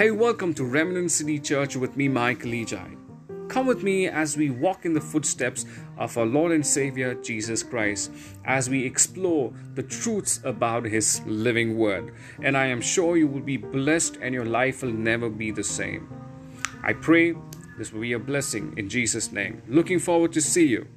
Hey, welcome to Remnant City Church with me, Mike Legi. Come with me as we walk in the footsteps of our Lord and Savior, Jesus Christ, as we explore the truths about His living Word. And I am sure you will be blessed and your life will never be the same. I pray this will be a blessing in Jesus' name. Looking forward to see you.